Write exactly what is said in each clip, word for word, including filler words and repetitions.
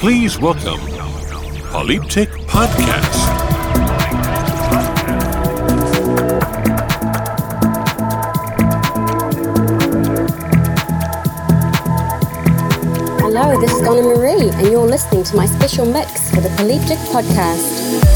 Please welcome Polyptych Podcast. Hello, this is Donna Marie, and you're listening to my special mix for the Polyptych Podcast.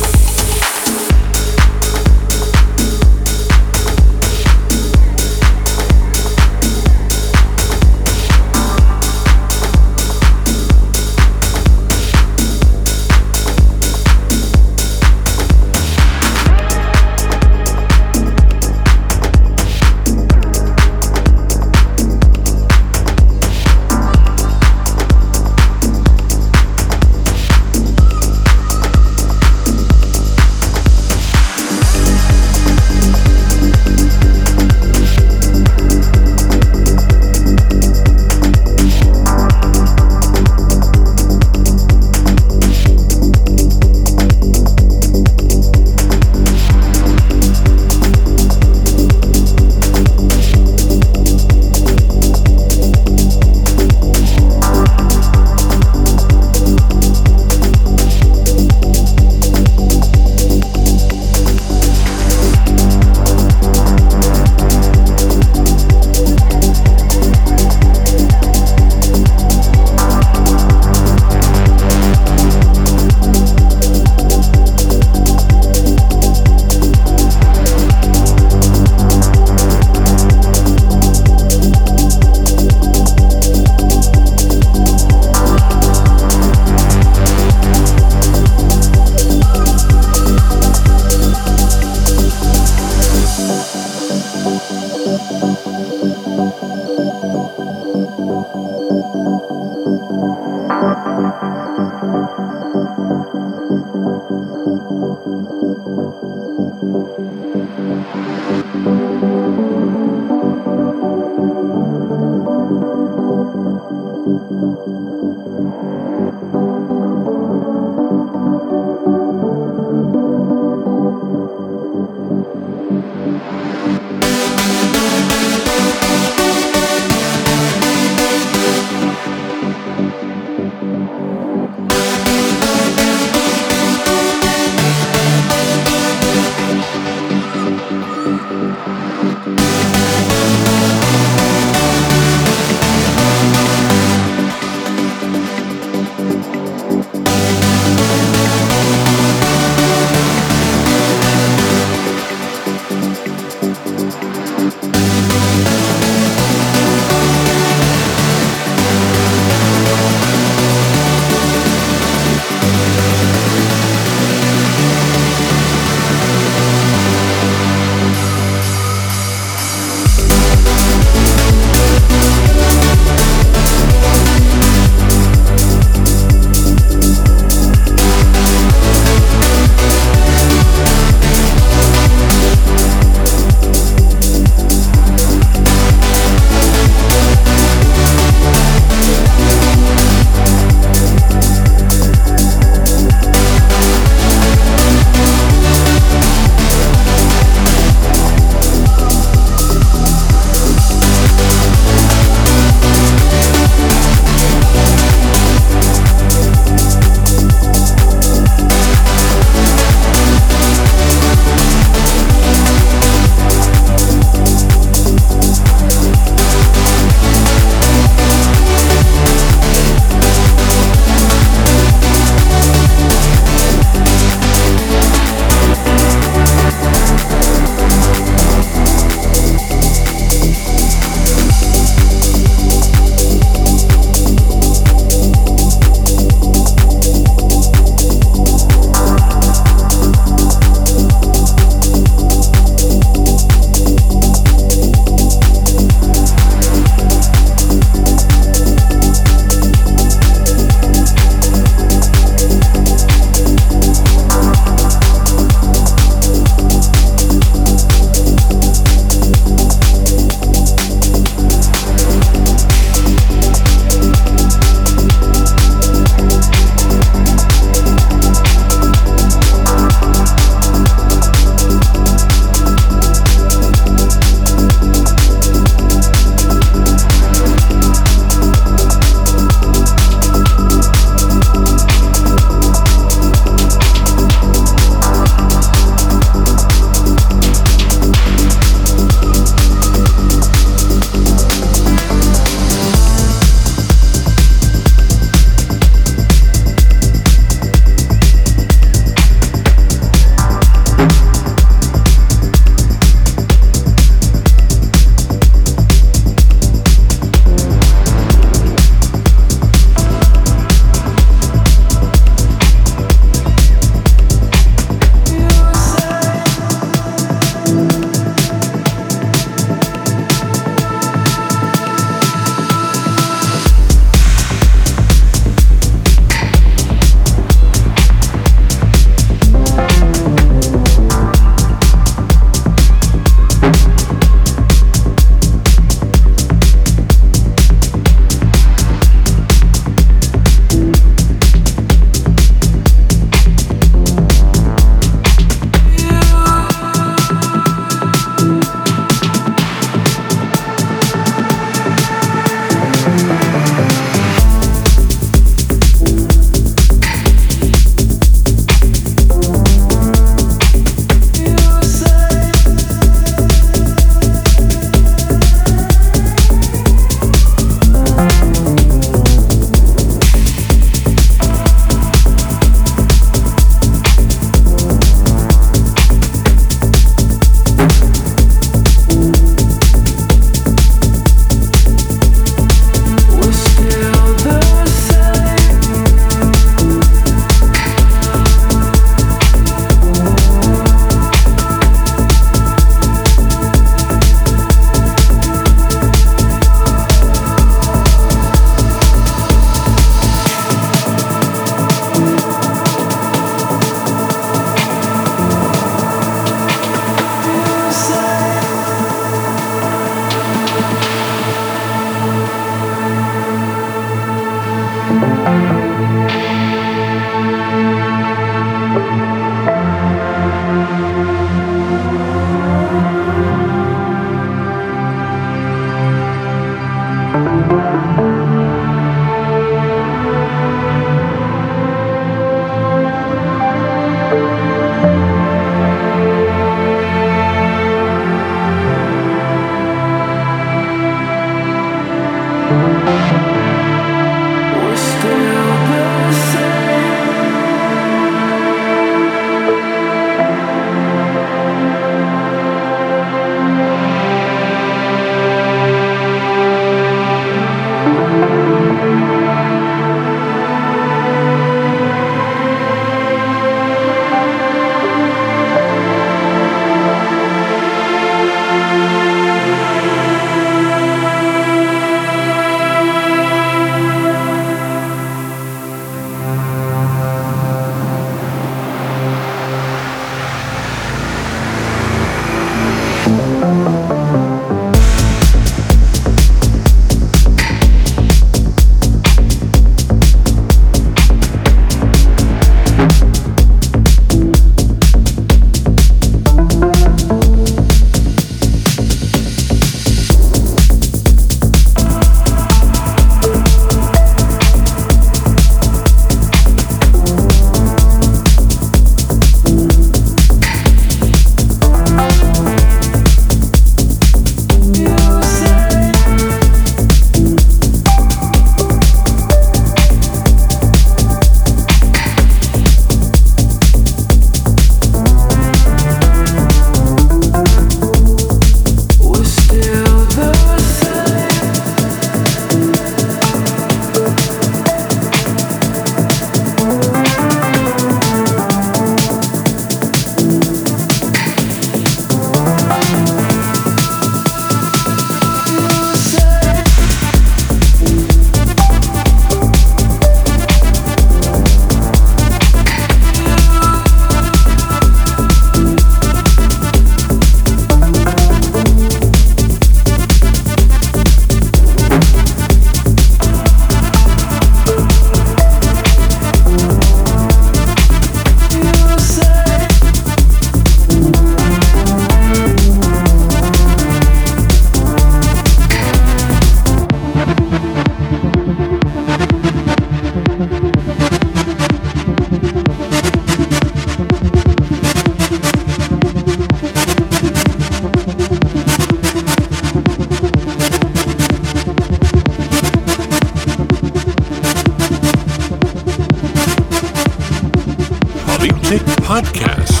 Podcast.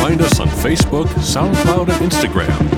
Find us on Facebook, SoundCloud, and Instagram.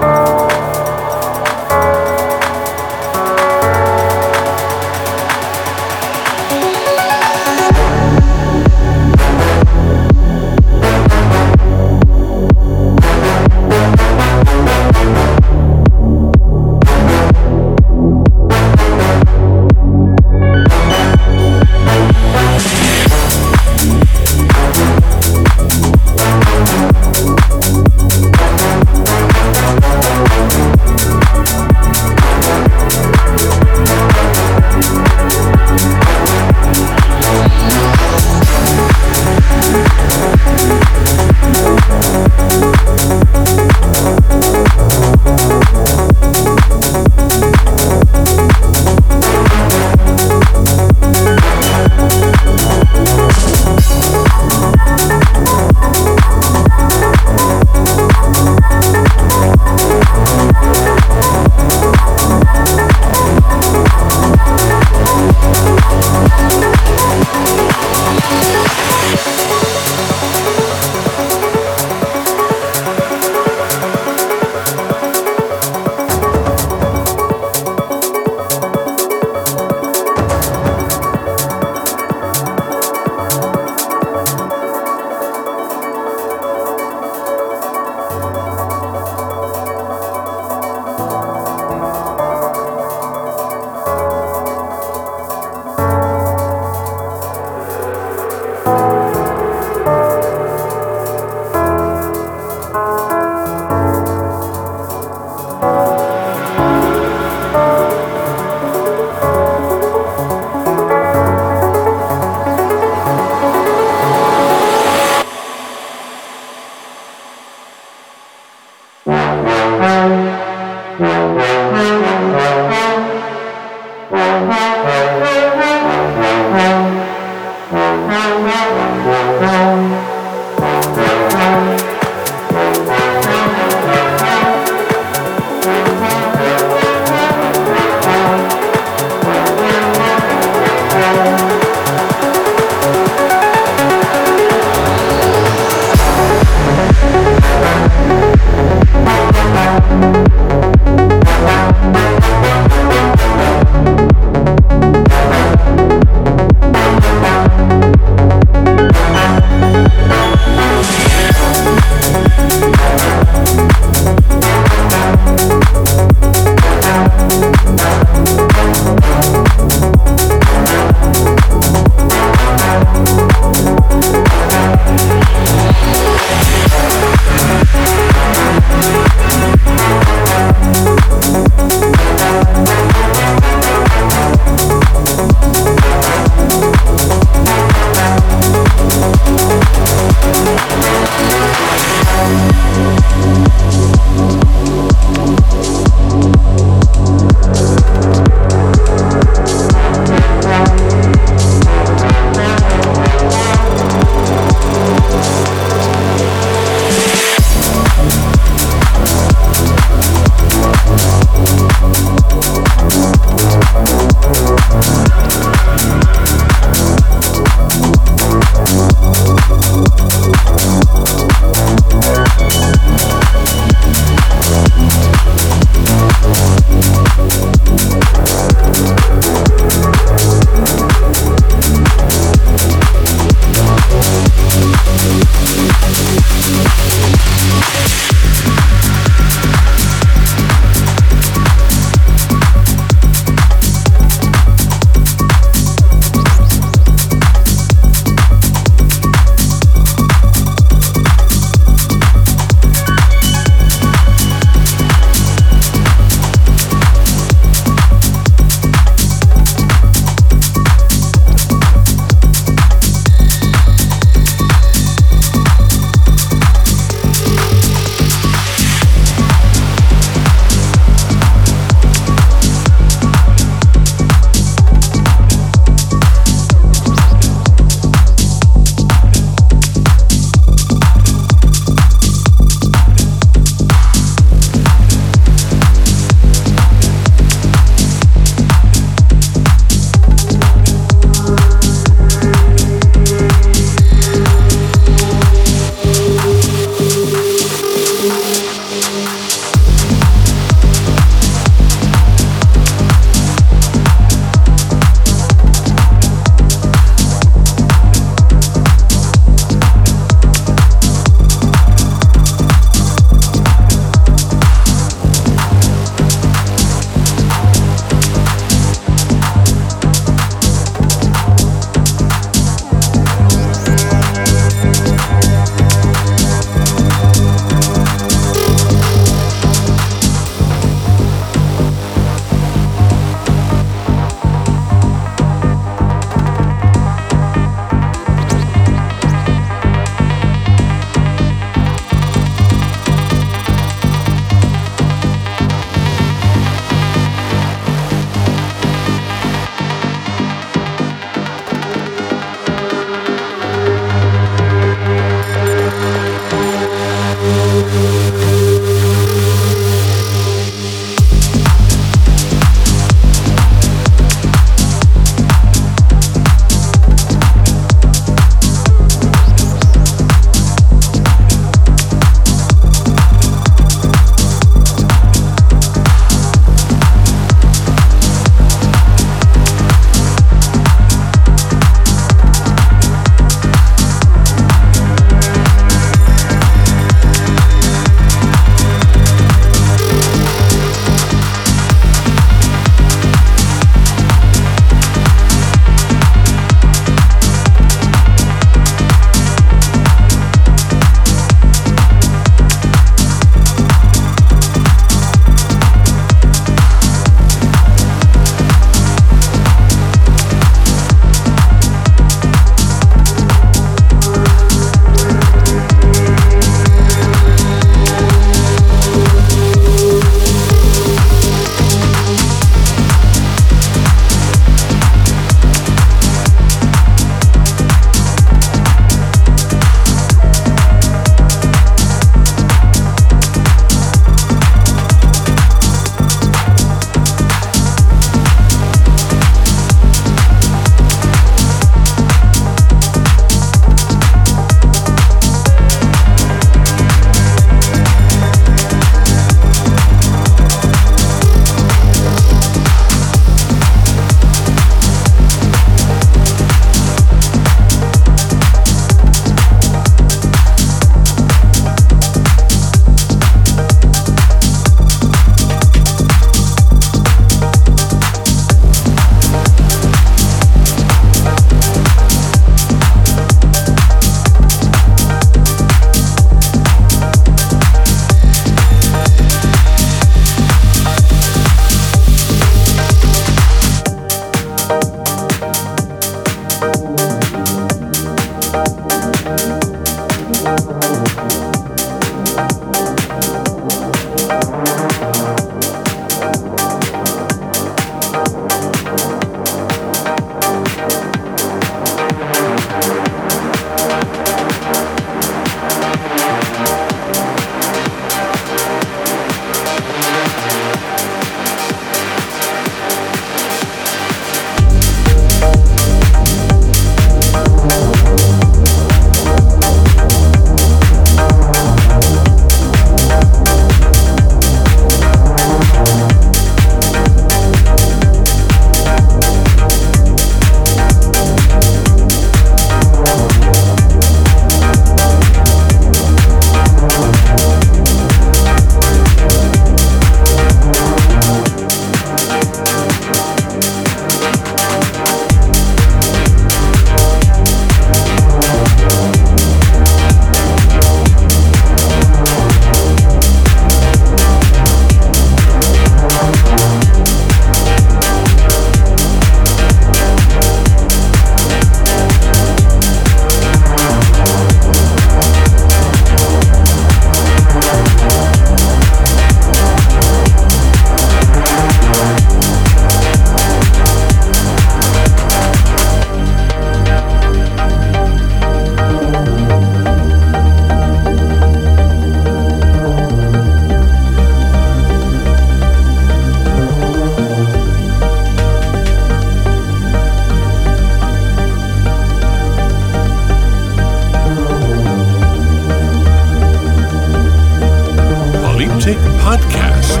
Podcast.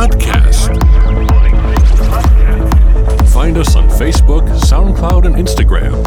Podcast. Find us on Facebook, SoundCloud, and Instagram.